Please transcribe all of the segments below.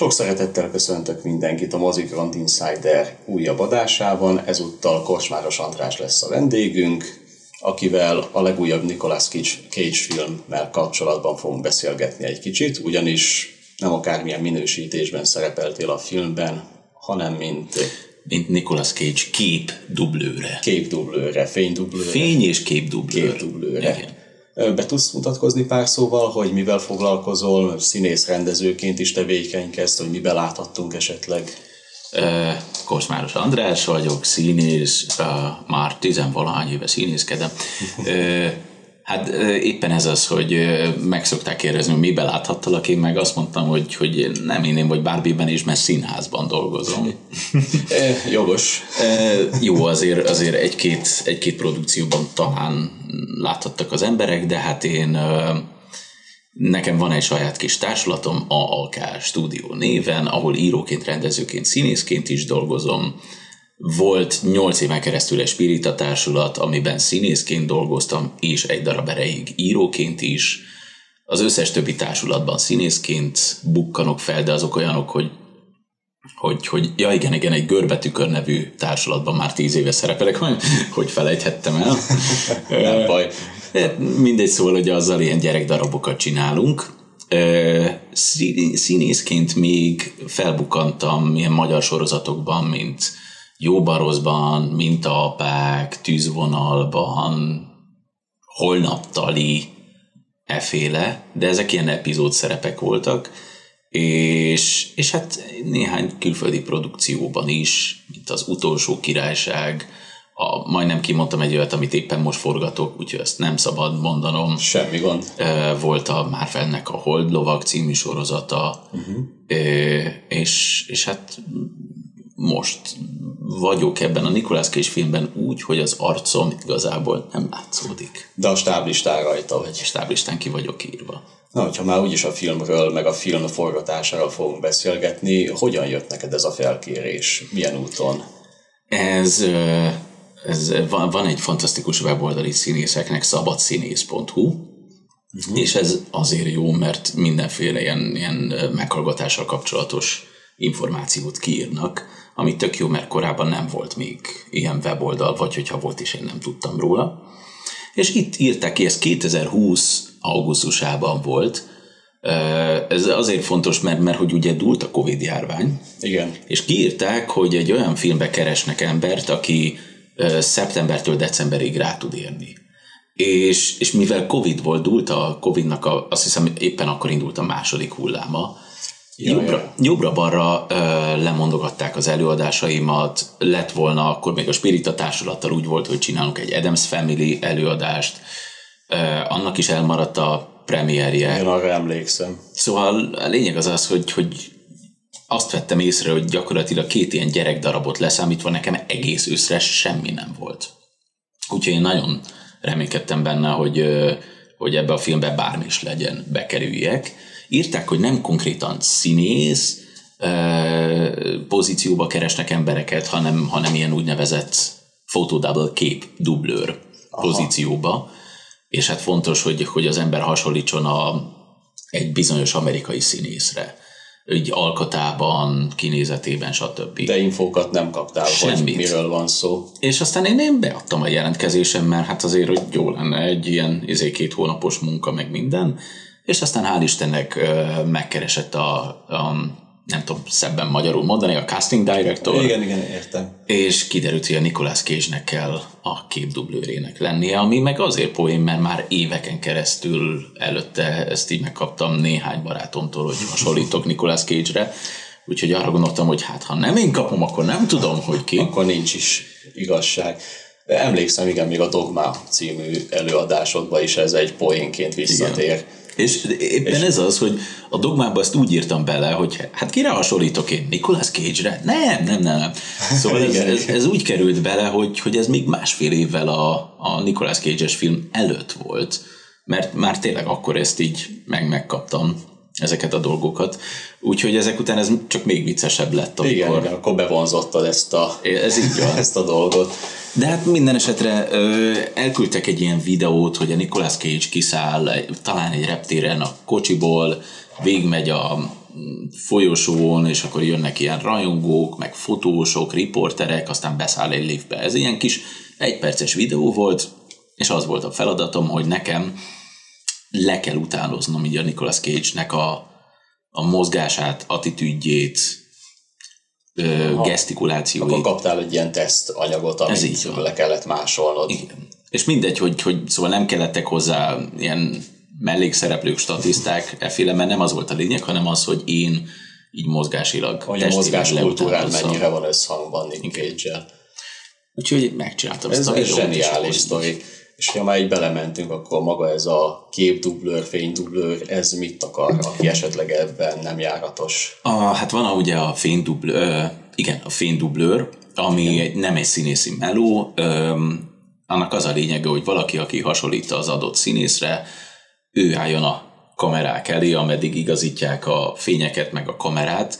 Sok szeretettel köszöntök mindenkit a Mozigrund Insider újabb adásában. Ezúttal Korcsmáros András lesz a vendégünk, akivel a legújabb Nicolas Cage filmmel kapcsolatban fogunk beszélgetni egy kicsit, ugyanis nem akármilyen minősítésben szerepeltél a filmben, hanem mint Nicolas Cage képdublőre. Képdublőre, fénydublőre. Fény és képdublőre. Képdublőre. Be tudsz mutatkozni pár szóval, hogy mivel foglalkozol, színész rendezőként is tevékenykedsz, hogy miben láthattunk esetleg? Korcsmáros András vagyok, színész, már 10-valahány éve színészkedem. Hát éppen ez az, hogy meg szokták kérdezni, hogy miben láthattalak, én meg azt mondtam, hogy nem én vagy bármiben is, mert színházban dolgozom. Jogos. Jó, azért egy-két produkcióban talán láthattak az emberek, de hát nekem van egy saját kis társulatom, a AK stúdió néven, ahol íróként, rendezőként, színészként is dolgozom. Volt 8 éven keresztül egy spirita társulat, amiben színészként dolgoztam, és egy darab erejéig íróként is. Az összes többi társulatban színészként bukkanok fel, de azok olyanok, hogy ja igen, egy Görbetükör nevű társulatban már 10 éve szerepelek, hogy felejthettem el. Nem baj. Mindegy, szóval, hogy azzal ilyen gyerekdarabokat csinálunk. Színészként még felbukkantam ilyen magyar sorozatokban, mint Jóbaroszban, Mintapák, Tűzvonalban, Holnaptali, eféle, de ezek ilyen epizód szerepek voltak, és hát néhány külföldi produkcióban is, mint az Utolsó Királyság, majdnem kimondtam egy olyat, amit éppen most forgatok, úgyhogy ezt nem szabad mondanom. Semmi gond. Volt a Marvelnek a Hold Lovak című sorozata, és hát most vagyok ebben a Nicolas Cage filmben úgy, hogy az arcom igazából nem látszódik. De a stáblistán rajta vagy. A stáblistán ki vagyok írva. Na, hogyha már úgyis a filmről, meg a film forgatásáról fogunk beszélgetni, hogyan jött neked ez a felkérés? Milyen úton? Ez van egy fantasztikus weboldali színészeknek, szabadszínész.hu, és ez azért jó, mert mindenféle ilyen meghallgatással kapcsolatos információt kiírnak, ami tök jó, mert korábban nem volt még ilyen weboldal, vagy hogyha volt is, én nem tudtam róla. És itt írták ki, ez 2020 augusztusában volt. Ez azért fontos, mert hogy ugye dúlt a Covid-járvány. Igen. És kiírták, hogy egy olyan filmbe keresnek embert, aki szeptembertől decemberig rá tud érni. És mivel Covid volt, dúlt a Covid-nak, azt hiszem éppen akkor indult a második hulláma. Jobbra-balra lemondogatták az előadásaimat, lett volna, akkor még a Spirita társulattal úgy volt, hogy csinálunk egy Adams Family előadást, annak is elmaradt a premierje. Én arra emlékszem. Szóval a lényeg az, hogy azt vettem észre, hogy gyakorlatilag 2 ilyen gyerekdarabot leszámítva nekem egész őszre semmi nem volt. Úgyhogy én nagyon reménykedtem benne, hogy ebbe a filmbe bármi is legyen, bekerüljek. Írták, hogy nem konkrétan színész pozícióba keresnek embereket, hanem ilyen úgynevezett photodouble, képdublőr pozícióba. És hát fontos, hogy az ember hasonlítson egy bizonyos amerikai színészre. Ügy alkotában, kinézetében, stb. De infókat nem kaptál, semmit, hogy miről van szó. És aztán én beadtam a jelentkezésem, mert hát azért, hogy jó lenne egy ilyen 2 hónapos munka, meg minden. És aztán hál' Istennek megkeresett a nem tudom szebben magyarul mondani, a casting director. Igen, értem. És kiderült, hogy a Nicolas Cage-nek kell a képdublőrének lennie, ami meg azért poén, mert már éveken keresztül előtte ezt így megkaptam néhány barátomtól, hogy hasonlítok Nicolas Cage-re. Úgyhogy arra gondoltam, hogy hát ha nem én kapom, akkor nem tudom, hogy ki. Akkor nincs is igazság. Emlékszem, igen, még a Dogma című előadásodban is ez egy poénként visszatér. Igen. És éppen ez az, hogy a Dogmában ezt úgy írtam bele, hogy hát kire hasonlítok én? Nicolas Cage-re? Nem. Szóval ez úgy került bele, hogy ez még másfél évvel a Nicolas Cage-es film előtt volt, mert már tényleg akkor ezt így megkaptam, ezeket a dolgokat. Úgyhogy ezek után ez csak még viccesebb lett, amikor... Igen, akkor bevonzottad ezt a dolgot. De hát minden esetre elküldtek egy ilyen videót, hogy a Nicolas Cage kiszáll talán egy reptéren a kocsiból, végigmegy a folyosón, és akkor jönnek ilyen rajongók, meg fotósok, riporterek, aztán beszáll egy liftbe. Ez ilyen kis egyperces videó volt, és az volt a feladatom, hogy nekem le kell utánoznom így a Nicolas Cage-nek a mozgását, attitűdjét, gesztikulációit. Akkor kaptál egy ilyen tesztanyagot, amit le kellett másolnod. Igen. És mindegy, hogy szóval nem kellettek hozzá ilyen mellékszereplők, statiszták efféle, mert nem az volt a lényeg, hanem az, hogy én így mozgásilag, hogy a mozgáskultúrán mennyire van összhangban Nick Cage-el. Úgyhogy megcsináltam ezt a videót. Ez egy zseniális sztori. És ha már így belementünk, akkor maga ez a képdublőr, fénydublőr, ez mit akar, aki esetleg ebben nem járatos? Hát van ugye a fénydublőr, igen, a fénydublőr, ami nem egy színészi meló, annak az a lényege, hogy valaki, aki hasonlít az adott színészre, ő álljon a kamerák elé, ameddig igazítják a fényeket meg a kamerát,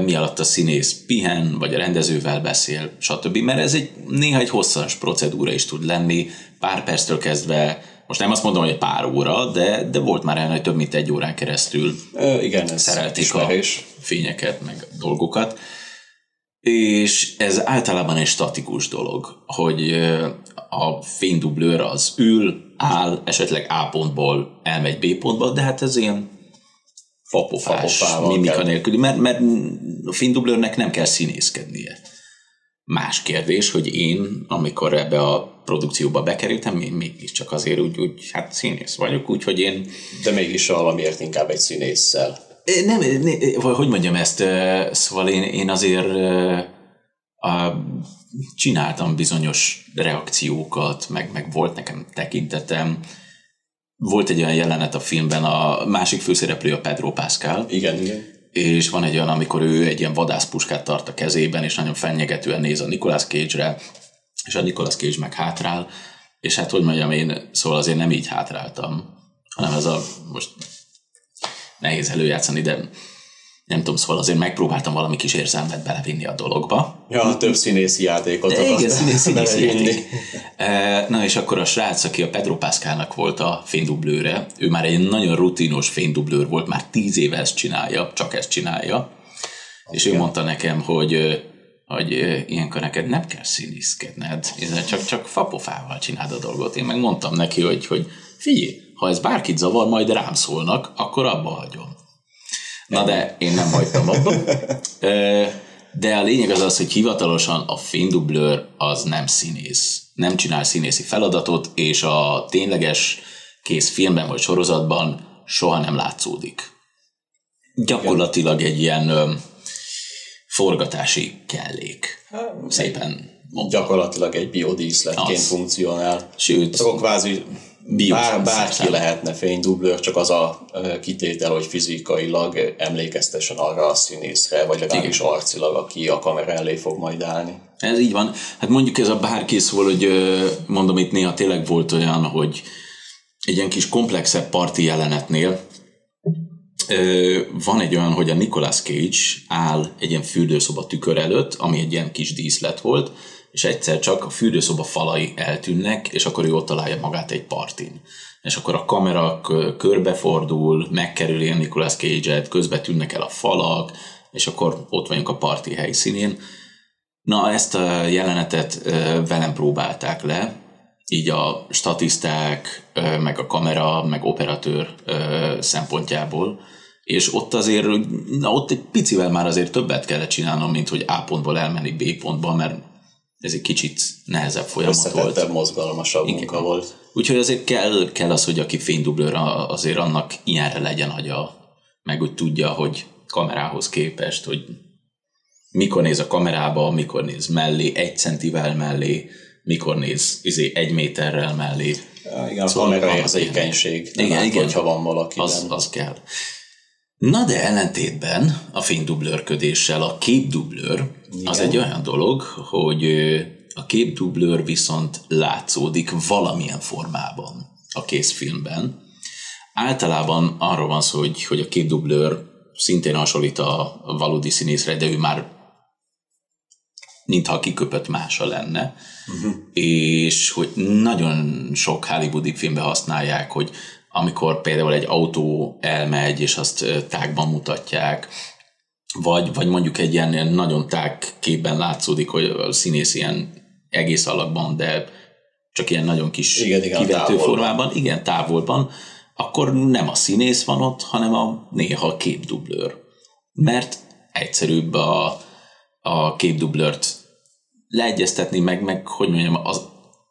mi alatt a színész pihen, vagy a rendezővel beszél, stb. Mert ez néha egy hosszas procedúra is tud lenni, pár perctől kezdve, most nem azt mondom, hogy pár óra, de volt már olyan, hogy több mint egy órán keresztül igen, szerelték a fényeket, meg a dolgokat. És ez általában egy statikus dolog, hogy a fénydublőr az ül, áll, esetleg A pontból elmegy B pontba, de hát ez ilyen fapofás, mimika nélküli, mert a fénydublőrnek nem kell színészkednie. Más kérdés, hogy én, amikor ebbe a produkcióba bekerültem, én mégiscsak azért úgy hát színész vagyok, úgyhogy én... De mégis valamiért inkább egy színésszel. Nem, hogy mondjam ezt, szóval én azért csináltam bizonyos reakciókat, meg volt nekem tekintetem. Volt egy olyan jelenet a filmben, a másik főszereplő a Pedro Pascal. Igen. És van egy olyan, amikor ő egy ilyen vadászpuskát tart a kezében, és nagyon fenyegetően néz a Nicolas Cage-re, és a Nicolas Cage meg hátrál, és hát hogy mondjam, én szóval azért nem így hátráltam, hanem ez a most nehéz előjátszani, de nem tudom, szóval azért megpróbáltam valami kis érzelmet belevinni a dologba. Ja, több színészi játékot. Igen, színészi játék. Na és akkor a srác, aki a Pedro Pascalnak volt a fénydublőre, ő már egy nagyon rutinos fénydublőr volt, már 10 éve ezt csinálja, csak ezt csinálja. Okay. És ő mondta nekem, hogy ilyenkor neked nem kell színészkedned, csak fapofával csináld a dolgot. Én meg mondtam neki, hogy figyelj, ha ez bárkit zavar, majd rám szólnak, akkor abba hagyom. Na de én nem hagytam abba. De a lényeg az, hogy hivatalosan a fénydublőr az nem színész. Nem csinál színészi feladatot, és a tényleges kész filmben vagy sorozatban soha nem látszódik. Gyakorlatilag egy ilyen forgatási kellék. Szépen mondtam. Gyakorlatilag egy biodíszletként funkcionál. Sőt, szóval kvázi bárki lehetne fénydublőr, csak az a kitétel, hogy fizikailag emlékeztessen arra a színészre, vagy legalábbis arcilag, aki a kamera elé fog majd állni. Ez így van. Hát mondjuk ez a bárki, szóval, hogy mondom, itt néha tényleg volt olyan, hogy egy ilyen kis komplexebb parti jelenetnél van egy olyan, hogy a Nicolas Cage áll egy ilyen fürdőszoba tükör előtt, ami egy ilyen kis díszlet volt, és egyszer csak a fürdőszoba falai eltűnnek, és akkor ő ott találja magát egy partin. És akkor a kamera körbefordul, megkerüli a Nicolas Cage-et, közben tűnnek el a falak, és akkor ott vagyunk a parti helyszínén. Na, ezt a jelenetet velem próbálták le, így a statiszták, meg a kamera, meg operatőr szempontjából, és ott azért, ott egy picivel már azért többet kellett csinálnom, mint hogy A pontból elmenni B pontba, mert ez egy kicsit nehezebb folyamat volt. Összetettebb, mozgalmasabb munka volt. Úgyhogy azért kell az, hogy aki fénydublőr, azért annak ilyenre legyen agya, meg úgy tudja, hogy kamerához képest, hogy mikor néz a kamerába, mikor néz mellé, 1 centivel mellé, mikor néz 1 méterrel mellé. Ja, igen, szóval a kameraérzékenység. Igen. Hogyha van valakiben. Az kell. Na de ellentétben a fénydublőrködéssel a képdublőr az egy olyan dolog, hogy a képdublőr viszont látszódik valamilyen formában a készfilmben. Általában arról van szó, hogy a képdublőr szintén hasonlít a valódi színészre, de ő már mintha kiköpött mása lenne, és hogy nagyon sok hollywoodi filmben használják, hogy amikor például egy autó elmegy, és azt tágban mutatják, vagy mondjuk egy ilyen nagyon tág képben látszódik, hogy a színész ilyen egész alakban, de csak ilyen nagyon kis kivető formában, igen, távolban, akkor nem a színész van ott, hanem a néha a képdublőr. Mert egyszerűbb a képdublőrt leegyeztetni, meg hogy mondjam, az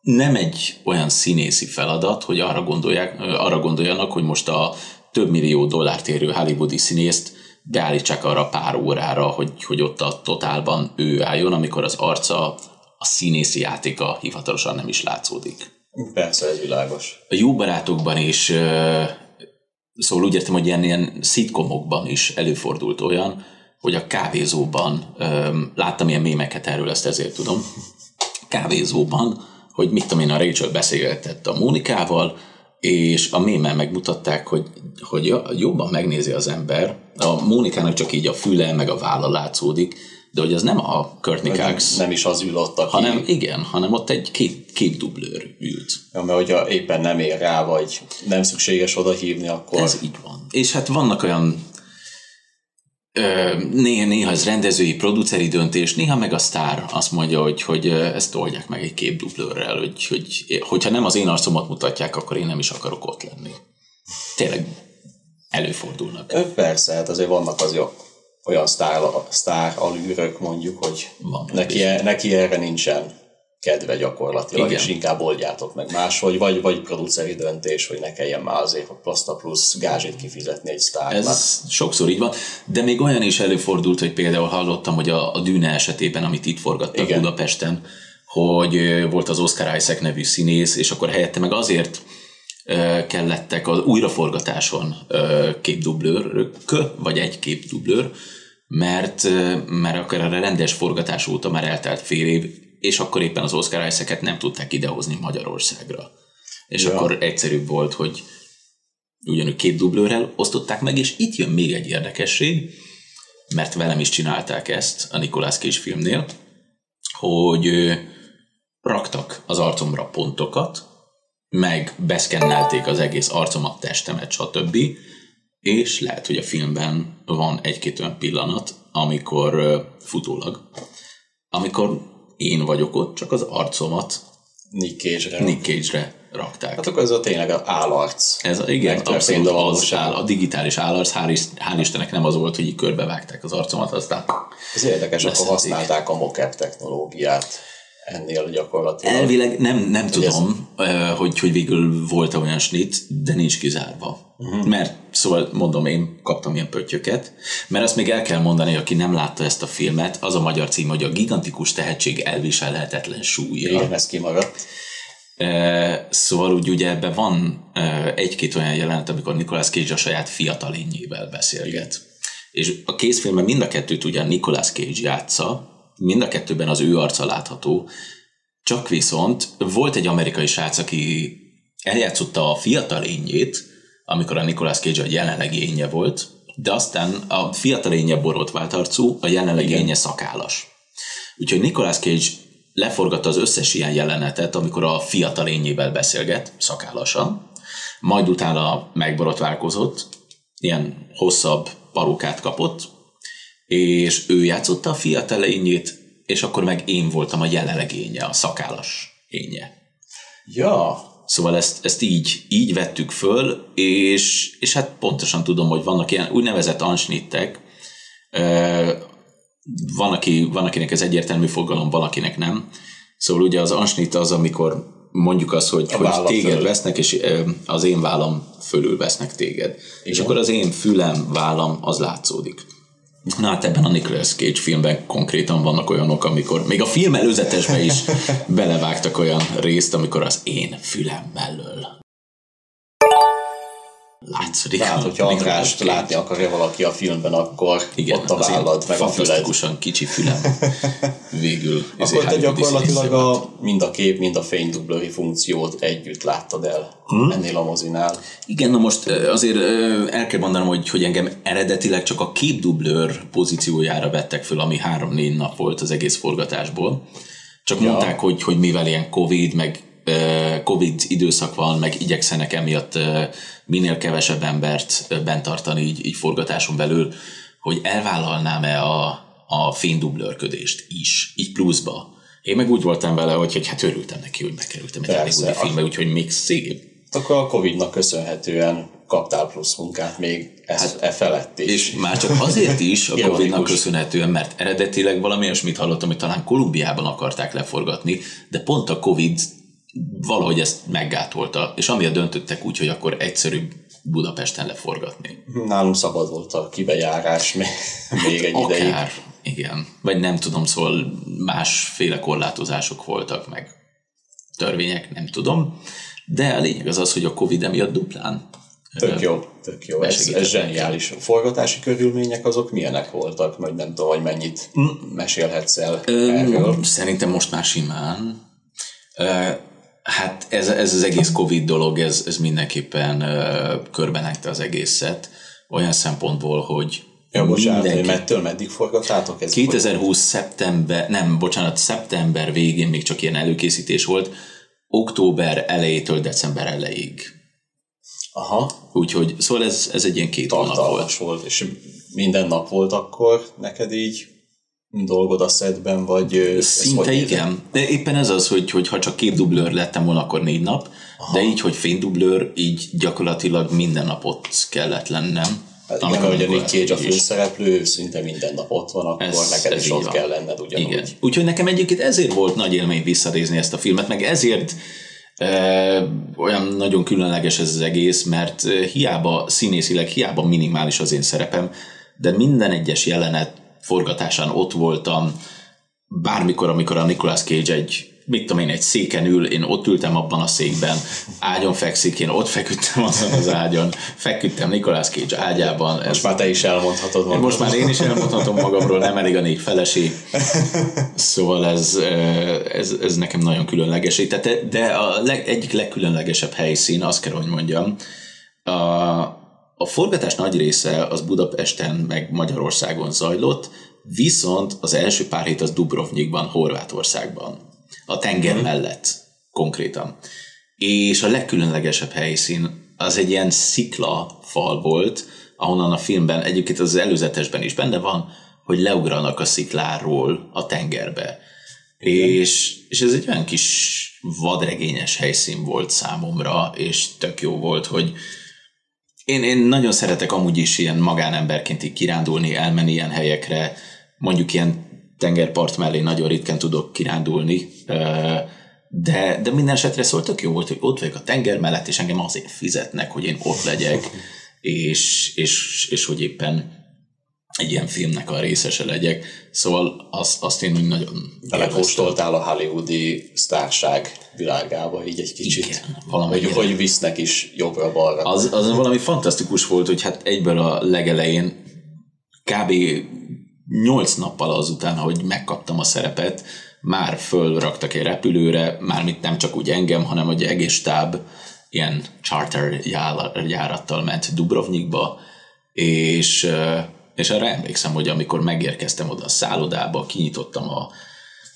nem egy olyan színészi feladat, hogy arra gondoljanak, hogy most a több millió dollárt érő hollywoodi színészt beállítsák arra pár órára, hogy ott a totálban ő álljon, amikor az arca, a színészi játéka hivatalosan nem is látszódik. Persze, ez világos. A jó barátokban is, szóval úgy értem, hogy ilyen szitkomokban is előfordult olyan, hogy a kávézóban, láttam ilyen mémeket erről, ezt ezért tudom, kávézóban, hogy mit tudom én, a Rachel beszélgetett a Mónikával, és a mémmel megmutatták, hogy jobban megnézi az ember. A Mónikának csak így a füle, meg a válla látszódik, de hogy az nem a Körtnikáks. Nem is az ül ott, aki... Hanem, igen, hanem ott egy képdublőr ült. Ja, mert hogyha éppen nem ér rá, vagy nem szükséges oda hívni, akkor... Ez így van. És hát vannak olyan néha ez rendezői, produceri döntés, néha meg a sztár azt mondja, hogy ezt oldják meg egy képdublőrrel, hogyha nem az én arcomat mutatják, akkor én nem is akarok ott lenni. Tényleg előfordulnak. Persze, hát azért vannak az olyan sztár alűrök mondjuk, hogy neki erre nincsen kedve gyakorlatilag, igen. És inkább oldjátok meg máshogy, vagy produceri döntés, hogy ne kelljen már azért a plasta plusz gázsét kifizetni egy sztárnak. Ez sokszor így van, de még olyan is előfordult, hogy például hallottam, hogy a Dűne esetében, amit itt forgattak, igen. Budapesten, hogy volt az Oscar Isaac nevű színész, és akkor helyette meg azért kellettek az újraforgatáson képdublőrök, vagy egy képdublőr, mert akkor a rendes forgatás óta már eltelt fél év, és akkor éppen az Oscar Isaac-et nem tudták idehozni Magyarországra. És ja. Akkor egyszerűbb volt, hogy ugyanúgy képdublőrrel osztották meg, és itt jön még egy érdekesség, mert velem is csinálták ezt a Nicolas Cage filmnél, hogy raktak az arcomra pontokat, meg beszkennelték az egész arcomat, testemet, stb. És lehet, hogy a filmben van egy-két olyan pillanat, amikor futólag, amikor én vagyok ott, csak az arcomat Nick Cage-re rakták. Hát akkor ez a tényleg az állarc. Ez igen, abszolút a digitális állarc. Hál' Istennek nem az volt, hogy így körbevágták az arcomat, aztán... Ez érdekes, akkor használták a mocap technológiát ennél gyakorlatilag. Elvileg nem tudom, hogy végül volt-e olyan snit, de nincs kizárva. Uh-huh. Mert szóval mondom, én kaptam ilyen pöttyöket, mert azt még el kell mondani, aki nem látta ezt a filmet, az a magyar cím, hogy a gigantikus tehetség elviselhetetlen súlya. Igen, ez kimaradt. Szóval úgy ugye ebben van egy-két olyan jelenet, amikor Nicolas Cage a saját fiatal lényével beszélget. És a készfilmben mind a kettőt ugyan Nicolas Cage játsza, mind a kettőben az ő arca látható, csak viszont volt egy amerikai srác, aki eljátszotta a fiatal énjét, amikor a Nicolas Cage a jelenlegi énje volt, de aztán a fiatal énje borottvált arcú, a jelenlegi énje szakállas. Úgyhogy Nicolas Cage leforgatta az összes ilyen jelenetet, amikor a fiatal énjével beszélget, szakállasan, majd utána megborotválkozott, ilyen hosszabb parókát kapott, és ő játszotta a fiatal énjét, és akkor meg én voltam a jelenleg énje, a szakállas énje. Ja. Szóval ezt így vettük föl, és hát pontosan tudom, hogy vannak ilyen úgynevezett unsnittek. Van, akinek ez egyértelmű fogalom, valakinek nem. Szóval ugye az unsnitt az, amikor mondjuk az, hogy téged fölül vesznek, és az én vállam fölül vesznek téged. Igen. És akkor az én fülem, vállam, az látszódik. Na hát ebben a Nicolas Cage filmben konkrétan vannak olyanok, amikor még a film előzetesbe is belevágtak olyan részt, amikor az én fülem mellől látszik. Tehát, hogyha Andrást látni akarja valaki a filmben, akkor igen, ott a vállad meg a füled. Fantasztikusan kicsi fülem végül. Akkor te gyakorlatilag mind a kép, mind a fénydublőri funkciót együtt láttad el ennél a mozinál. Igen, na most azért el kell mondanom, hogy engem eredetileg csak a képdublőr pozíciójára vettek föl, ami 3-4 nap volt az egész forgatásból. Csak mondták, hogy mivel ilyen Covid, meg Covid időszak van, meg igyekszenek emiatt minél kevesebb embert bent tartani így forgatáson belül, hogy elvállalnám-e a fénydublőrködést is, így pluszba. Én meg úgy voltam vele, hogy hát örültem neki, hogy megkerültem egy Hollywoodi filmbe, úgyhogy még szép. Akkor a Covidnak köszönhetően kaptál plusz munkát még felett is. És már csak azért is a Covidnak köszönhetően, mert eredetileg valami olyasmit hallottam, hogy talán Kolumbiában akarták leforgatni, de pont a Covid valahogy ezt meggátolta, és amiatt döntöttek úgy, hogy akkor egyszerűbb Budapesten leforgatni. Nálunk szabad volt a kibejárás még egy akár, ideig. Igen. Vagy nem tudom, szóval másféle korlátozások voltak meg. Törvények, nem tudom. De a lényeg az, hogy a Covid emiatt duplán. Tök jó. Ez zseniális. A forgatási körülmények azok milyenek voltak? Majd nem tudom, hogy mennyit mesélhetsz el erről. Szerintem most már simán. Hát ez az egész Covid dolog, ez mindenképpen körbenegte az egészet. Olyan szempontból, hogy meddig forgattátok? 2020 szeptember végén még csak ilyen előkészítés volt, október elejétől december elejéig. Aha. Úgyhogy, szóval ez egy ilyen 2 hónap volt. És minden nap volt akkor neked így dolgod a szedben, vagy... Szinte igen. De éppen ez az, hogy ha csak képdublőr lettem volna, akkor 4 nap, aha. De így, hogy fénydublőr, így gyakorlatilag minden napot kellett lennem. Hát igen, hogy a Nick Cage a főszereplő, szinte minden nap ott van, akkor neked is ott kell lenned ugyanúgy. Igen. Úgyhogy nekem egyébként ezért volt nagy élmény visszanézni ezt a filmet, meg ezért olyan nagyon különleges ez az egész, mert hiába színészileg, hiába minimális az én szerepem, de minden egyes jelenet forgatásán ott voltam, bármikor, amikor a Nicolas Cage egy széken ül, én ott ültem abban a székben, ágyon fekszik, én ott feküdtem azon az ágyon, feküdtem Nicolas Cage ágyában. Most már te is elmondhatod magamról. Most már én is elmondhatom magamról, nem elég a 4 feleség. Szóval ez nekem nagyon különleges. De a egyik legkülönlegesebb helyszín, azt kell, hogy mondjam, a forgatás nagy része az Budapesten meg Magyarországon zajlott, viszont az első pár hét az Dubrovnikban, Horvátországban. A tenger mellett konkrétan. És a legkülönlegesebb helyszín az egy ilyen Szikla fal volt, ahonnan a filmben, egyébként az előzetesben is benne van, hogy leugranak a szikláról a tengerbe. És ez egy olyan kis vadregényes helyszín volt számomra, és tök jó volt, hogy én nagyon szeretek amúgy is ilyen magánemberként így kirándulni, elmenni ilyen helyekre, mondjuk ilyen tengerpart mellé nagyon ritkán tudok kirándulni, de minden esetre szóval tök jó volt, hogy ott vagyok a tenger mellett, és engem azért fizetnek, hogy én ott legyek, és hogy éppen egy ilyen filmnek a részese legyek. Szóval azt én nagyon... Belekóstoltál a hollywoodi sztárság világába így egy kicsit. Igen, hogy visznek is jobbra-balra. Az valami fantasztikus volt, hogy hát egyből a legelején kb. 8 nappal azután, hogy megkaptam a szerepet, már fölraktak egy repülőre, mármint nem csak úgy engem, hanem hogy egész stáb ilyen charter járattal ment Dubrovnikba, és arra emlékszem, hogy amikor megérkeztem oda a szállodába, kinyitottam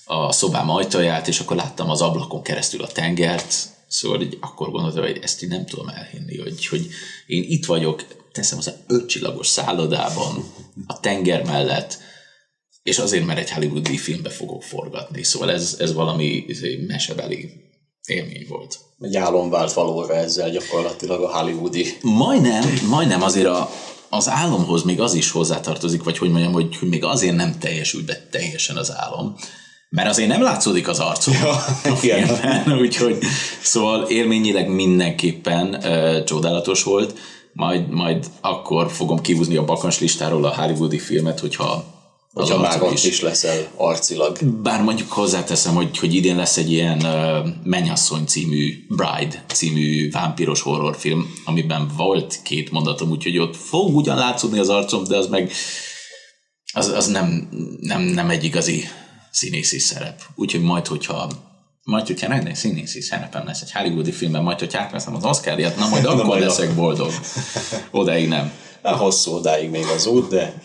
a szobám ajtaját, és akkor láttam az ablakon keresztül a tengert, szóval így akkor gondoltam, hogy ezt így nem tudom elhinni, hogy én itt vagyok, teszem az 5 csillagos szállodában, a tenger mellett, és azért, mert egy hollywoodi filmbe fogok forgatni. Szóval ez valami mesebeli élmény volt. Egy álom vált valóra ezzel gyakorlatilag a hollywoodi. Majdnem azért az álomhoz még az is hozzátartozik, vagy hogy mondjam, hogy még azért nem teljesül be teljesen az álom, mert azért nem látszódik az arcom a filmben, úgyhogy szóval élményileg mindenképpen csodálatos volt. Majd akkor fogom kihúzni a bakancslistáról a hollywoodi filmet, hogyha már ott is leszel arcilag. Bár mondjuk hozzáteszem, hogy idén lesz egy ilyen Mennyasszony című, Bride című vámpíros horrorfilm, amiben volt 2 mondatom, úgyhogy ott fog ugyan látszódni az arcom, de az meg az nem egy igazi színészi szerep. Úgyhogy hogyha rendes színészi szerepem lesz egy hollywoodi filmben, majd hogyha átveszem az Oscar-díjat, na majd akkor leszek boldog. Odáig nem. Na, hosszú odáig még az út, de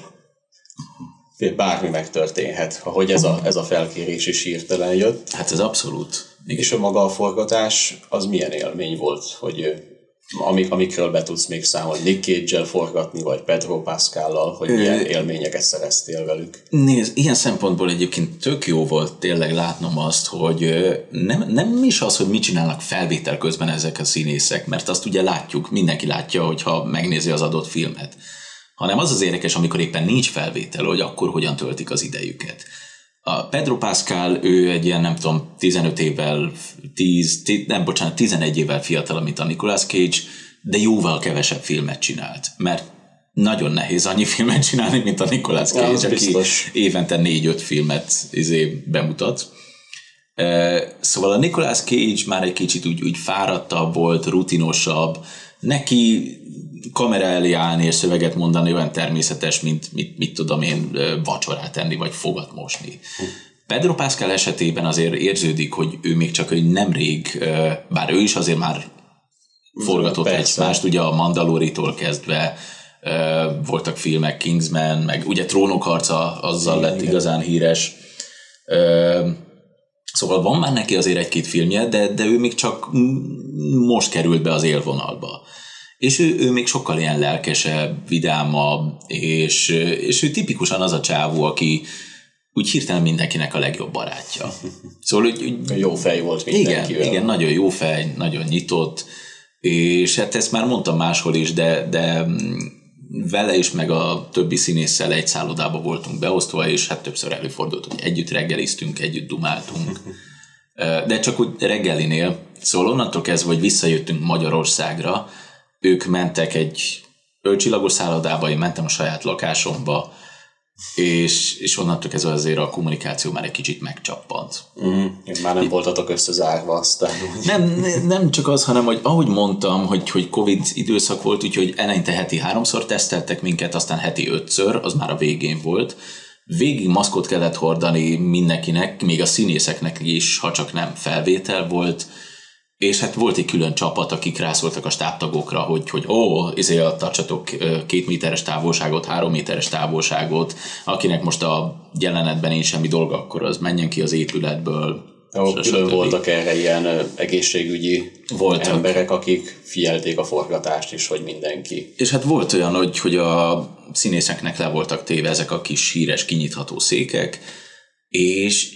bármi megtörténhet, ahogy ez a felkérés is hirtelen jött. Hát ez abszolút. És maga a forgatás, az milyen élmény volt, hogy amikről be tudsz még számolni, Nick Cage-el forgatni, vagy Pedro Pascallal, hogy milyen élményeket szereztél velük? Nézd, ilyen szempontból egyébként tök jó volt tényleg látnom azt, hogy nem is az, hogy mit csinálnak felvétel közben ezek a színészek, mert azt ugye látjuk, mindenki látja, hogyha megnézi az adott filmet, hanem az az érdekes, amikor éppen nincs felvétel, hogy akkor hogyan töltik az idejüket. A Pedro Pascal, ő egy ilyen, nem tudom, 11 évvel fiatalabb, mint a Nicolas Cage, de jóval kevesebb filmet csinált, mert nagyon nehéz annyi filmet csinálni, mint a Nicolas Cage, aki biztos. Évente 4-5 filmet bemutat. Szóval a Nicolas Cage már egy kicsit úgy fáradtabb volt, rutinosabb, neki kamera elé állni és szöveget mondani olyan természetes, mint mit tudom én, vacsorát enni, vagy fogat mosni. Pedro Pascal esetében azért érződik, hogy ő még csak nemrég, bár ő is azért már forgatott egymást, ugye a Mandaloritól kezdve voltak filmek, Kingsman, meg ugye Trónok harca, azzal lett igazán híres. Szóval van már neki azért egy-két filmje, de ő még csak most került be az élvonalba. És ő még sokkal ilyen lelkesebb, vidámabb, és ő tipikusan az a csávó, aki úgy hirtelen mindenkinek a legjobb barátja. Szóval jó fej volt mindenki. Igen, nagyon jó fej, nagyon nyitott, és hát ezt már mondtam máshol is, de vele is, meg a többi színésszel egy szállodába voltunk beosztva, és hát többször előfordult, hogy együtt reggeliztünk, együtt dumáltunk. De csak úgy reggelinél. Szóval onnantól kezdve, hogy visszajöttünk Magyarországra, ők mentek egy 5 csillagos szállodába, én mentem a saját lakásomba, és onnantól kezdve azért a kommunikáció már egy kicsit megcsappant. Már nem voltatok összezárva aztán. Nem csak az, hanem hogy ahogy mondtam, hogy Covid időszak volt, úgyhogy eleinte heti 3-szor teszteltek minket, aztán heti 5-ször, az már a végén volt. Végig maszkot kellett hordani mindenkinek, még a színészeknek is, ha csak nem felvétel volt. És hát volt egy külön csapat, akik rászóltak a stábtagokra, hogy tartsatok 2 méteres távolságot, 3 méteres távolságot, akinek most a jelenetben nincs semmi dolga, akkor az menjen ki az épületből. Külön voltak erre ilyen egészségügyi emberek, akik figyelték a forgatást is, hogy mindenki. És hát volt olyan, hogy a színészeknek le voltak téve ezek a kis híres, kinyitható székek, és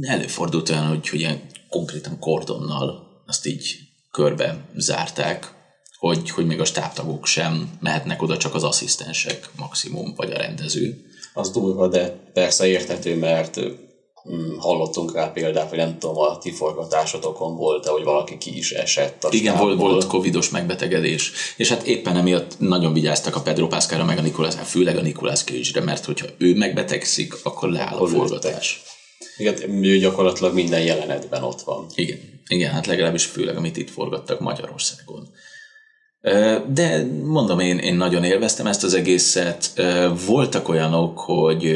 előfordult olyan, hogy ilyen konkrétan kordonnal azt így körbe zárták, hogy még a stábtagok sem mehetnek oda, csak az asszisztensek maximum, vagy a rendező. Az durva, de persze érthető, mert hallottunk rá példát, hogy nem tudom, a ti forgatásotokon volt, hogy valaki ki is esett. Igen, volt covidos megbetegedés, és hát éppen emiatt nagyon vigyáztak a Pedro Pascalra, meg főleg a Nicolas Cage-re, mert hogyha ő megbetegszik, akkor leáll a forgatás. Igen, ő gyakorlatilag minden jelenetben ott van. Igen, hát legalábbis főleg, amit itt forgattak Magyarországon. De mondom, én nagyon élveztem ezt az egészet. Voltak olyanok, hogy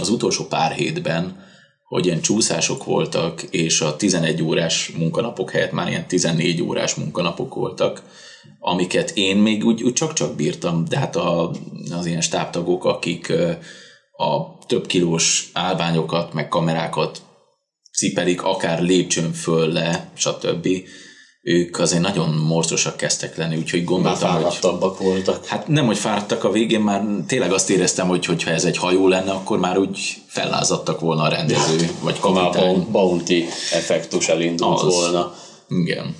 az utolsó pár hétben, hogy ilyen csúszások voltak, és a 11 órás munkanapok helyett már ilyen 14 órás munkanapok voltak, amiket én még úgy csak-csak bírtam, de hát az ilyen stábtagok, akik a több kilós állványokat, meg kamerákat cipelik, akár lépcsőn föl le, stb. Ők azért nagyon morcosak kezdtek lenni, úgyhogy gondoltam, hogy... fáradtabbak voltak. Hát nem, hogy fáradtak, a végén már tényleg azt éreztem, hogyha ez egy hajó lenne, akkor már úgy fellázadtak volna a rendező, vagy kapitány. A bounty effektus elindult volna. Igen.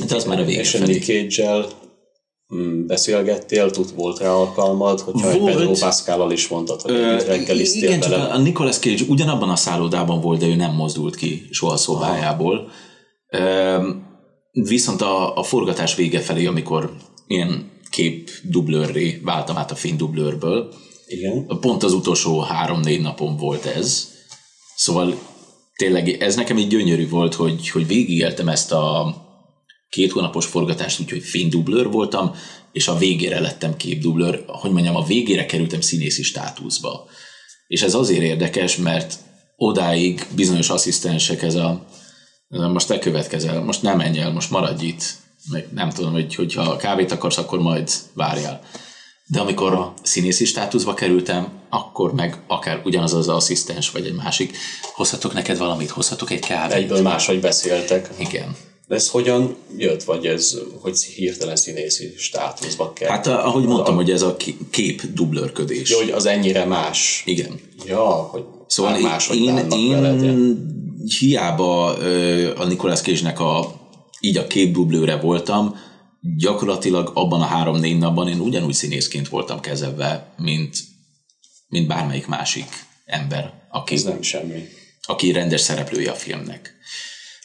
Hát az már a végén felé. És Nick Cage-el beszélgettél, volt rá alkalmad, hogyha egy Pedro Pascallal is mondtad, hogy együtt reggeliztél vele. Igen, csak a Nicolas Cage ugyanabban a szállodában volt, de ő nem mozdult ki soha szobájából. Viszont a forgatás vége felé, amikor ilyen képdublőrré váltam át a fénydublőrből, pont az utolsó 3-4 napon volt ez. Szóval tényleg ez nekem így gyönyörű volt, hogy végigéltem ezt a 2 hónapos forgatást, úgyhogy fénydublőr voltam, és a végére lettem képdublőr, a végére kerültem színészi státuszba. És ez azért érdekes, mert odáig bizonyos asszisztensek ez a most te következel, most nem menj el, most maradj itt, meg nem tudom, hogyha kávét akarsz, akkor majd várjál. De amikor a színészi státuszba kerültem, akkor meg akár ugyanaz az asszisztens, vagy egy másik, hozhatok neked valamit, hozhatok egy kávét. Egyből máshogy beszéltek. Igen. De ez hogyan jött, vagy ez, hogy hirtelen színészi státuszba kell? Hát ahogy mondtam, hogy ez a kép dublörködés. Jó, hogy az ennyire más. Igen. Ja, hogy szóval én hiába a Nicolas Cage-nek így a képdublőre voltam, gyakorlatilag abban a 3-4 napban én ugyanúgy színészként voltam kezelve, mint bármelyik másik ember, ez nem semmi. Aki rendes szereplője a filmnek.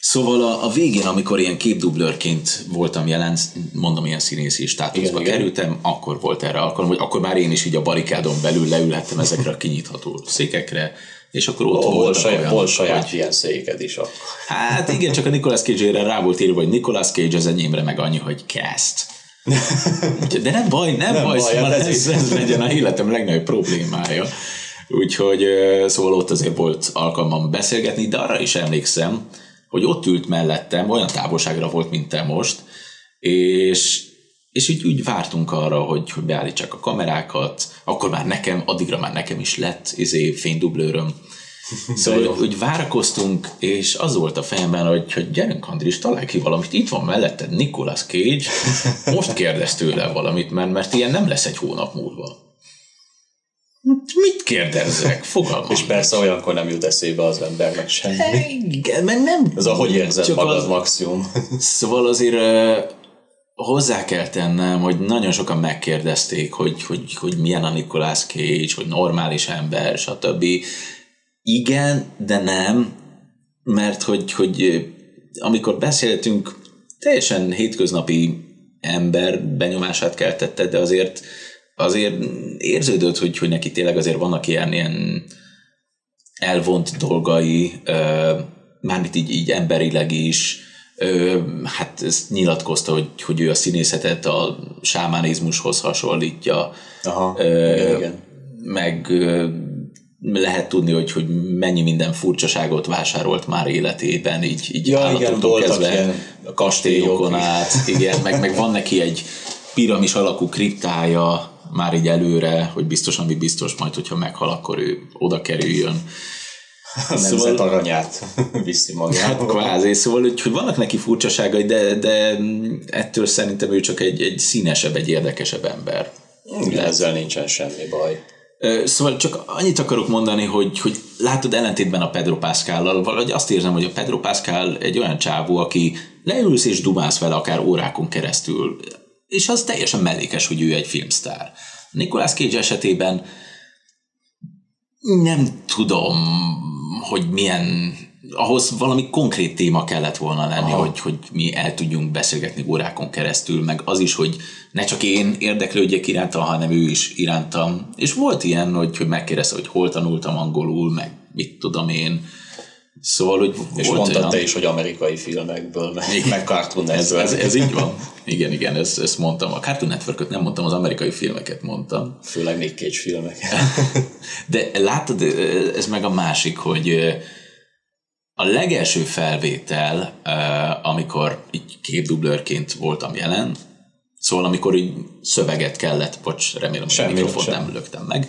Szóval a végén, amikor ilyen képdublőrként voltam jelen, mondom, ilyen színészi státuszba kerültem, akkor volt erre alkalom, hogy akkor már én is így a barikádon belül leülhettem ezekre a kinyitható székekre, és akkor ott volt saját ilyen széked is. Hát igen, csak a Nicolas Cage-re rá volt írva, hogy Nicolas Cage, az enyémre meg annyi, hogy cast. De nem baj, szóval ez legyen a életem legnagyobb problémája. Úgyhogy szóval ott azért volt alkalmam beszélgetni, de arra is emlékszem, hogy ott ült mellettem, olyan távolságra volt, mint te most, és úgy vártunk arra, hogy beállítsák a kamerákat, akkor már addigra is lett fénydublőröm. Szóval úgy várakoztunk, és az volt a fejemben, hogy gyerünk Andris, találj ki valamit, itt van melletted Nicolas Cage, most kérdez tőle valamit, mert ilyen nem lesz egy hónap múlva. Mit kérdezzek? Fogalmam. És persze olyankor nem jut eszébe az embernek semmi. Igen, mert nem. Ez a hogy érzed magad maximum. Szóval azért hozzá kell tennem, hogy nagyon sokan megkérdezték, hogy milyen a Nicolas Cage, hogy normális ember, stb. Igen, de nem, mert hogy amikor beszéltünk, teljesen hétköznapi ember benyomását keltette, de azért érződött, hogy neki tényleg azért vannak ilyen elvont dolgai, mármint így emberileg is. Hát ezt nyilatkozta, hogy ő a színészetet a sámánizmushoz hasonlítja. Aha, igen. Meg lehet tudni, hogy mennyi minden furcsaságot vásárolt már életében, így állatoktól kezdve a kastélyokon át. Igen, meg van neki egy piramis alakú kriptája, már így előre, hogy biztos, ami biztos, majd hogyha meghal, akkor ő oda kerüljön. A nemzet aranyát viszi magát. Kvázi, szóval, hogy vannak neki furcsaságai, de ettől szerintem ő csak egy színesebb, egy érdekesebb ember. Ezzel nincsen semmi baj. Szóval csak annyit akarok mondani, hogy látod, ellentétben a Pedro Pascallal, valahogy azt érzem, hogy a Pedro Pascal egy olyan csávó, aki leülsz és dumálsz vele akár órákon keresztül, és az teljesen mellékes, hogy ő egy filmsztár. Nicolas Cage esetében nem tudom, hogy ahhoz valami konkrét téma kellett volna lenni, hogy mi el tudjunk beszélgetni órákon keresztül, meg az is, hogy ne csak én érdeklődjek iránta, hanem ő is irántam. És volt ilyen, hogy megkérdezte, hogy hol tanultam angolul, meg mit tudom én. Szóval, hogy és mondtad olyan... te is, hogy amerikai filmekből, meg Cartoon Network. Ez így van. Igen, ezt mondtam. A Cartoon Networköt nem mondtam, az amerikai filmeket mondtam. Főleg Nick Cage filmeket. De látod, ez meg a másik, hogy a legelső felvétel, amikor így képdublőrként voltam jelen, szóval amikor így szöveget kellett, remélem, hogy a mikrofont nem löktem meg,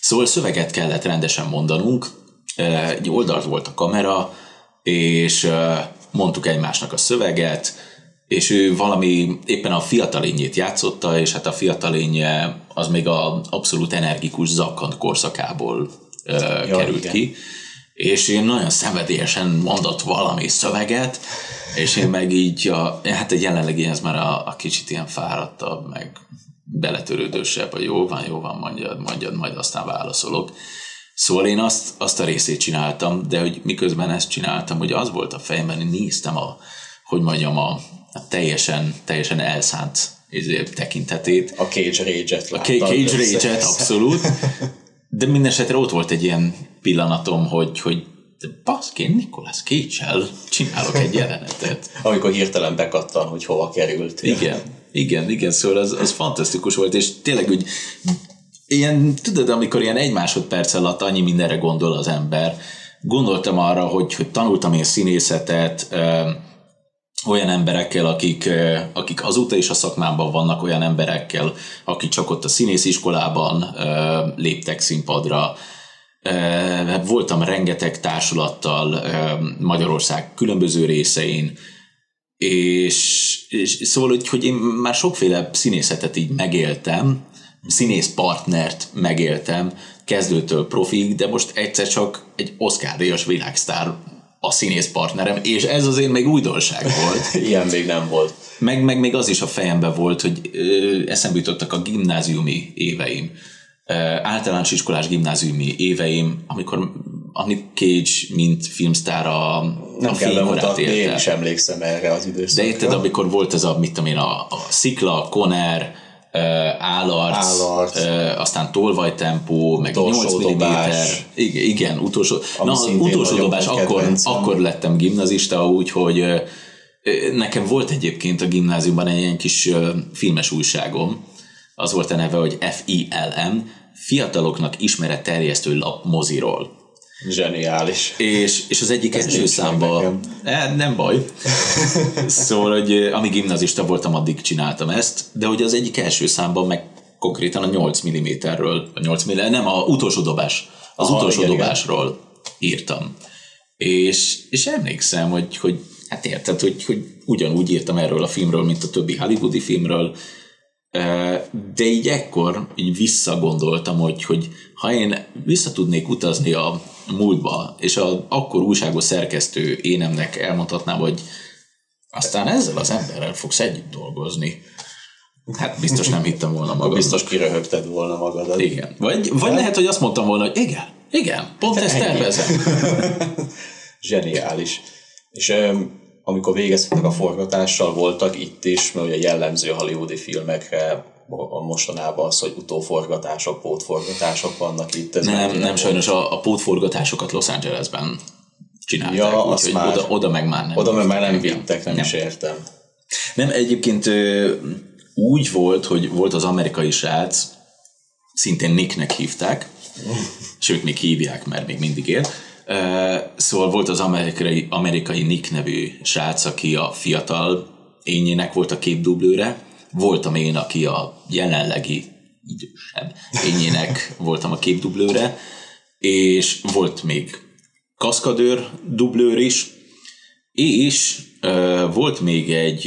szóval szöveget kellett rendesen mondanunk, egy oldalt volt a kamera, és mondtuk egymásnak a szöveget, és ő éppen a fiatalényét játszotta, és hát a fiatalénye az még a abszolút energikus, zakkant korszakából került ki. És én nagyon szenvedélyesen mondott valami szöveget, és én meg így, hát jelenleg ez már a kicsit ilyen fáradtabb, meg beletörődősebb, hogy jó van, mondjad, majd aztán válaszolok. Szóval én azt a részét csináltam, de hogy miközben ezt csináltam, hogy az volt a fejemben, én néztem a teljesen elszánt tekintetét. A Cage Rage-et láttam. A Cage Rage-et, abszolút. De mindenesetre ott volt egy ilyen pillanatom, hogy baszkén, Nicolas Cage-el csinálok egy jelenetet. Amikor hirtelen bekattan, hogy hova került. Igen, szóval az fantasztikus volt, és tényleg úgy ilyen, tudod, amikor ilyen egy másodperc alatt annyi mindenre gondol az ember. Gondoltam arra, hogy tanultam én színészetet, olyan emberekkel, akik azóta is a szakmában vannak, olyan emberekkel, akik csak ott a színésziskolában léptek színpadra. Voltam rengeteg társulattal Magyarország különböző részein, és szóval, hogy én már sokféle színészetet így megéltem, színészpartnert megéltem, kezdőtől profig, de most egyszer csak egy Oscar-díjas világsztár a színészpartnerem, és ez azért még újdonság volt. Ilyen még nem volt. Meg még az is a fejemben volt, hogy eszembe jutottak a gimnáziumi éveim, általános iskolás gimnáziumi éveim, amikor Cage, mint filmsztár a fénykorát élte. Én is emlékszem erre az időszakra. De érted, amikor volt ez a, mit tudom én, a Szikla, a Conner, Állarc, aztán tolvajtempó, meg 8 millibéter. Igen, utolsó. Na, az utolsó dobás, akkor lettem gimnazista, úgyhogy nekem volt egyébként a gimnáziumban egy ilyen kis filmes újságom. Az volt a neve, hogy F.I.L.M. Fiataloknak ismeretterjesztő lap moziról. Zseniális. És az egyik első számban... Nem baj. Szóval, hogy amíg gimnazista voltam, addig csináltam ezt, de hogy az egyik első számban meg konkrétan a 8 milliméterről, a utolsó dobás. Az utolsó dobásról írtam. És emlékszem, hogy hát érted, hogy ugyanúgy írtam erről a filmről, mint a többi hollywoodi filmről, de így ekkor így visszagondoltam, hogy ha én vissza tudnék utazni a múltba, és akkor újságos szerkesztő énemnek elmondhatnám, hogy aztán ezzel az emberrel fogsz együtt dolgozni. Hát biztos nem hittem volna magam. Biztos kiröhögted volna magadat. Igen. Vagy lehet, hogy azt mondtam volna, hogy igen, pont ezt tervezem. Zseniális. És... amikor végeztek a forgatással, voltak itt is, mert ugye jellemző hollywoodi filmekre mostanában az, hogy utóforgatások, pótforgatások vannak itt. Nem sajnos a pótforgatásokat Los Angelesben csinálták, ja, úgyhogy oda meg már nem. Oda meg már nem vittek, nem is értem. Nem, egyébként úgy volt, hogy volt az amerikai srác, szintén Nicknek hívták, sőt még hívják, mert még mindig él. Szóval volt az amerikai Nick nevű srác, aki a fiatal énjének volt a képdublőre, voltam én, aki a jelenlegi idősebb énjének voltam a képdublőre, és volt még kaszkadőr dublőr is, és volt még egy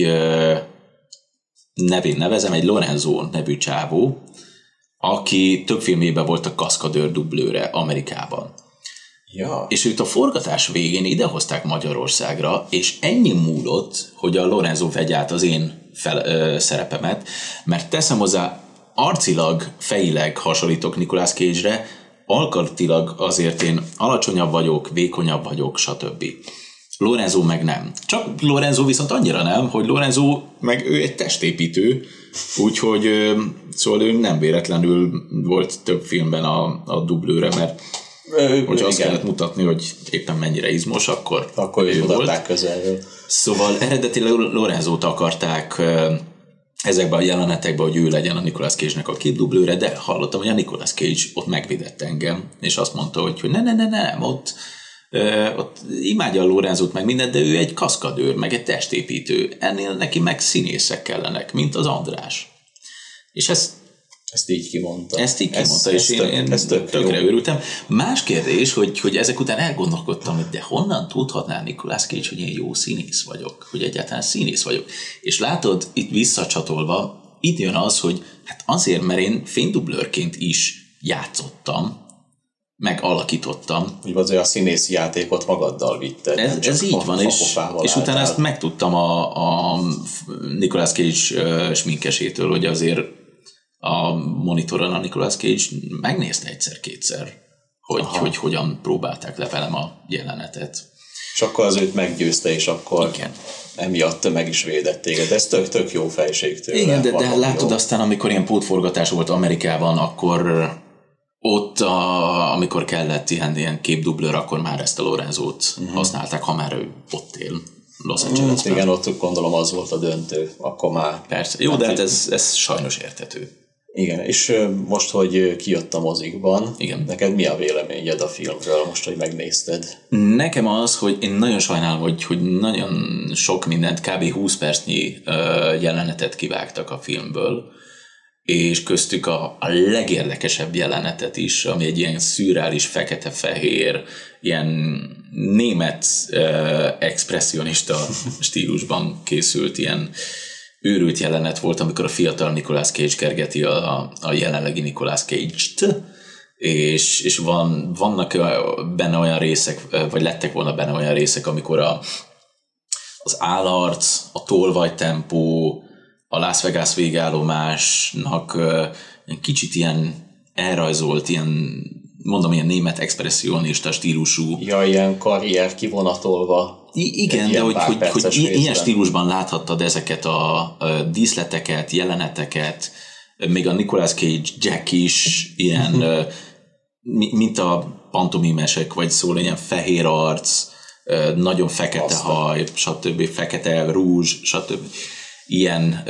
nevén nevezem, egy Lorenzo nevű csávó, aki több filmében volt a kaszkadőr dublőre Amerikában. Ja. És őt a forgatás végén idehozták Magyarországra, és ennyi múlott, hogy a Lorenzo vegy át az én szerepemet, mert teszem hozzá, arcilag, fejileg hasonlítok Nicolas Cage-re, alkatilag azért én alacsonyabb vagyok, vékonyabb vagyok, stb. Lorenzo meg nem. Csak Lorenzo viszont annyira nem, hogy Lorenzo meg ő egy testépítő, úgyhogy szóval ő nem véletlenül volt több filmben a dublőre, mert hogyha azt kellett mutatni, hogy éppen mennyire izmos, akkor ő mutatták közelről. Szóval eredetileg Lorenzót akarták ezekben a jelenetekben, hogy ő legyen a Nicolas Cage-nek a képdublőre, de hallottam, hogy a Nicolas Cage ott megvédett engem, és azt mondta, hogy nem, ott imádja a Lorenzót meg mindent, de ő egy kaszkadőr, meg egy testépítő. Ennél neki meg színészek kellenek, mint az András. És ezt így kimondta. És én tökre örültem. Más kérdés, hogy ezek után elgondolkodtam, hogy de honnan tudhatná Nicolas Cage, hogy én jó színész vagyok, hogy egyáltalán színész vagyok. És látod, itt visszacsatolva, itt jön az, hogy hát azért, mert én fénydublőrként is játszottam, megalakítottam. Úgy azért a színészi játékot magaddal vitted. Ez így van, és utána ezt megtudtam a Nicolas Cage sminkesétől, hogy azért a monitoron a Nicolas Cage megnézte egyszer-kétszer, hogy hogyan próbálták le velem a jelenetet. És akkor az őt meggyőzte, és akkor igen, emiatt meg is védett téged. Ez tök jó fejség tőle. Igen, de látod, jó. Aztán, amikor ilyen pótforgatás volt Amerikában, akkor ott, amikor kellett ilyen képdublőr, akkor már ezt a Lorenzót használták, ha már ő ott él Los Angelesben. Igen, ott gondolom az volt a döntő, akkor már... Persze, jó, de hát ez sajnos érthető. Igen, és most, hogy kijött a mozikban, igen. Neked mi a véleményed a filmről most, hogy megnézted? Nekem az, hogy én nagyon sajnálom, hogy nagyon sok mindent, kb. 20 percnyi jelenetet kivágtak a filmből, és köztük a legérdekesebb jelenetet is, ami egy ilyen szürreális, fekete-fehér, ilyen német expresszionista stílusban készült ilyen őrült jelenet volt, amikor a fiatal Nicolas Cage kergeti a jelenlegi Nicolas Cage-t, és vannak benne olyan részek, vagy lettek volna benne olyan részek, amikor az állarc, a tolvajtempó, a Las Vegas végállomásnak kicsit ilyen elrajzolt, ilyen, mondom, ilyen német expresszionista stílusú. Ja, ilyen karrier kivonatolva. Igen, de hogy ilyen stílusban láthattad ezeket a díszleteket, jeleneteket, még a Nicolas Cage Jack is ilyen, mint a pantomimesek, vagy szól, ilyen fehér arc, nagyon fekete haj, stb. Fekete rúzs, stb. Ilyen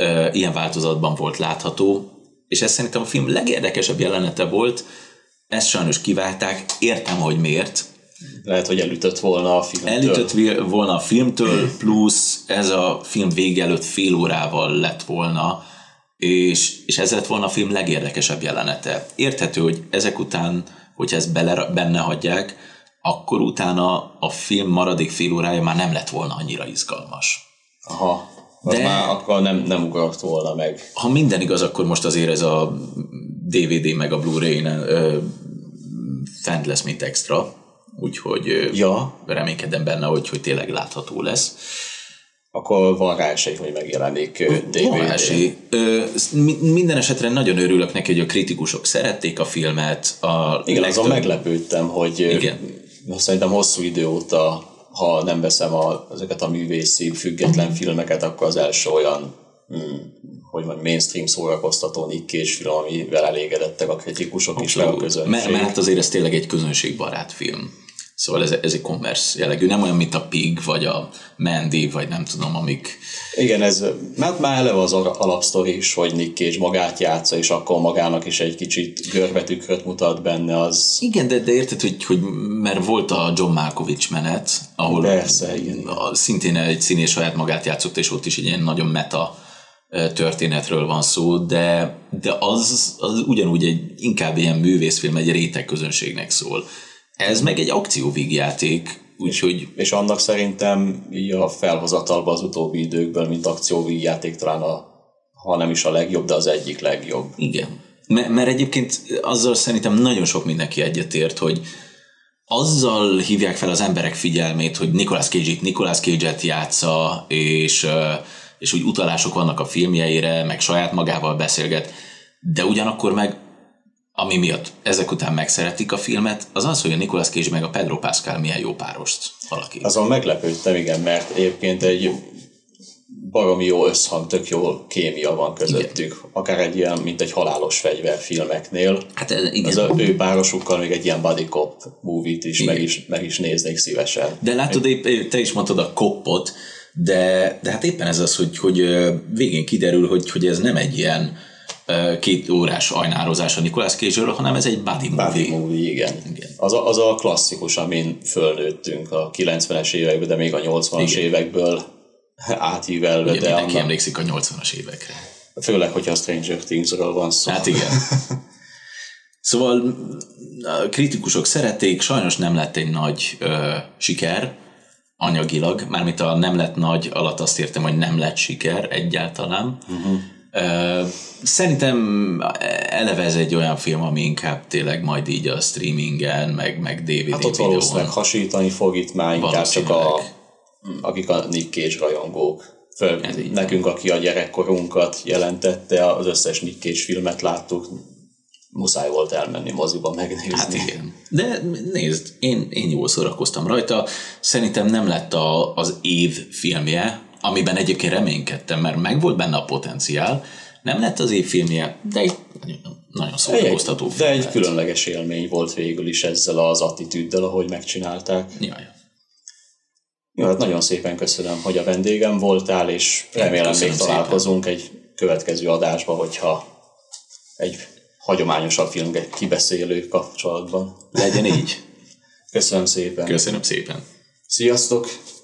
változatban volt látható, és ez szerintem a film legérdekesebb jelenete volt, ezt sajnos kivágták, értem, hogy miért. Lehet, hogy elütött volna a filmtől. Elütött volna a filmtől, plusz ez a film vége előtt fél órával lett volna, és ez lett volna a film legérdekesebb jelenete. Érthető, hogy ezek után, hogyha ezt benne hagyják, akkor utána a film maradék fél órája már nem lett volna annyira izgalmas. Aha. De az már akkor nem ugrott volna meg. Ha minden igaz, akkor most azért ez a DVD meg a Blu-ray fent lesz, mint extra. Úgyhogy reménykedem benne, hogy tényleg látható lesz. Akkor van rá esély, hogy megjelenik DVD. Minden esetre nagyon örülök neki, hogy a kritikusok szerették a filmet. Igen, azon meglepődtem, hogy szerintem hosszú idő óta, ha nem veszem ezeket a művészi, független filmeket, akkor az első olyan hogy mainstream szórakoztató Nick Cage film, amivel elégedettek a kritikusok is, meg a közönség. Mert azért ez tényleg egy közönségbarát film. Szóval ez egy commerce jellegű, nem olyan, mint a Pig, vagy a Mandy, vagy nem tudom, amik... Igen, ez már eleve az alapsztori is, hogy Nick Cage magát játsza, és akkor magának is egy kicsit görbetükröt mutat benne az... Igen, de érted, hogy mert volt a John Malkovich menet, ahol persze, szintén egy színész saját magát játszott, és ott is egy ilyen nagyon meta történetről van szó, de az ugyanúgy inkább ilyen művészfilm, egy réteg közönségnek szól. Ez meg egy akcióvígjáték, úgyhogy... És annak szerintem így a felhozatalban az utóbbi időkből, mint akcióvígjáték talán ha nem is a legjobb, de az egyik legjobb. Igen. Mert egyébként azzal szerintem nagyon sok mindenki egyetért, hogy azzal hívják fel az emberek figyelmét, hogy Nicolas Cage-et játsza, és úgy utalások vannak a filmjeire, meg saját magával beszélget, de ugyanakkor meg, ami miatt ezek után megszeretik a filmet, az, hogy a Nicolas Cage meg a Pedro Pascal milyen jó párost alakít. Azon meglepődtem, igen, mert egyébként egy baromi jó összhang, tök jó kémia van közöttük. Igen. Akár egy ilyen, mint egy halálos fegyver filmeknél. Hát igen. Az ő párosukkal még egy ilyen buddy cop movie-t is meg is néznék szívesen. De látod, te is mondtad a copot, de hát éppen ez az, hogy végén kiderül, hogy ez nem egy ilyen két órás ajnározás a Nicolas Cage-ről, hanem ez egy buddy movie, igen. Az a klasszikus, amin fölnőttünk a 90-es évekből, de még a 80-as évekből átívelve. Igen, mindenki emlékszik a 80-as évekre. Főleg, hogyha a Stranger Things-ről van szó. Hát igen. Szóval a kritikusok szerették, sajnos nem lett egy nagy siker, anyagilag, mármint a nem lett nagy alatt azt értem, hogy nem lett siker egyáltalán. Uh-huh. Szerintem eleve ez egy olyan film, ami inkább tényleg majd így a streamingen, meg DVD-n. Hát ott valószínűleg hasítani fog, itt már inkább csak akik a Nick Cage rajongók. Nekünk, aki a gyerekkorunkat jelentette, az összes Nick Cage filmet láttuk, muszáj volt elmenni moziba megnézni. Hát igen. De nézd, én jól szórakoztam rajta. Szerintem nem lett az év filmje, amiben egyébként reménykedtem, mert megvolt benne a potenciál. Nem lett az év filmje, de egy nagyon szórakoztató film. De egy különleges élmény volt végül is ezzel az attitűddel, ahogy megcsinálták. Jaj. Jó, hát nagyon szépen köszönöm, hogy a vendégem voltál, és remélem még találkozunk egy következő adásba, hogyha egy hagyományosabb film, egy kibeszélő kapcsolatban. Legyen így. Köszönöm szépen. Köszönöm szépen. Sziasztok!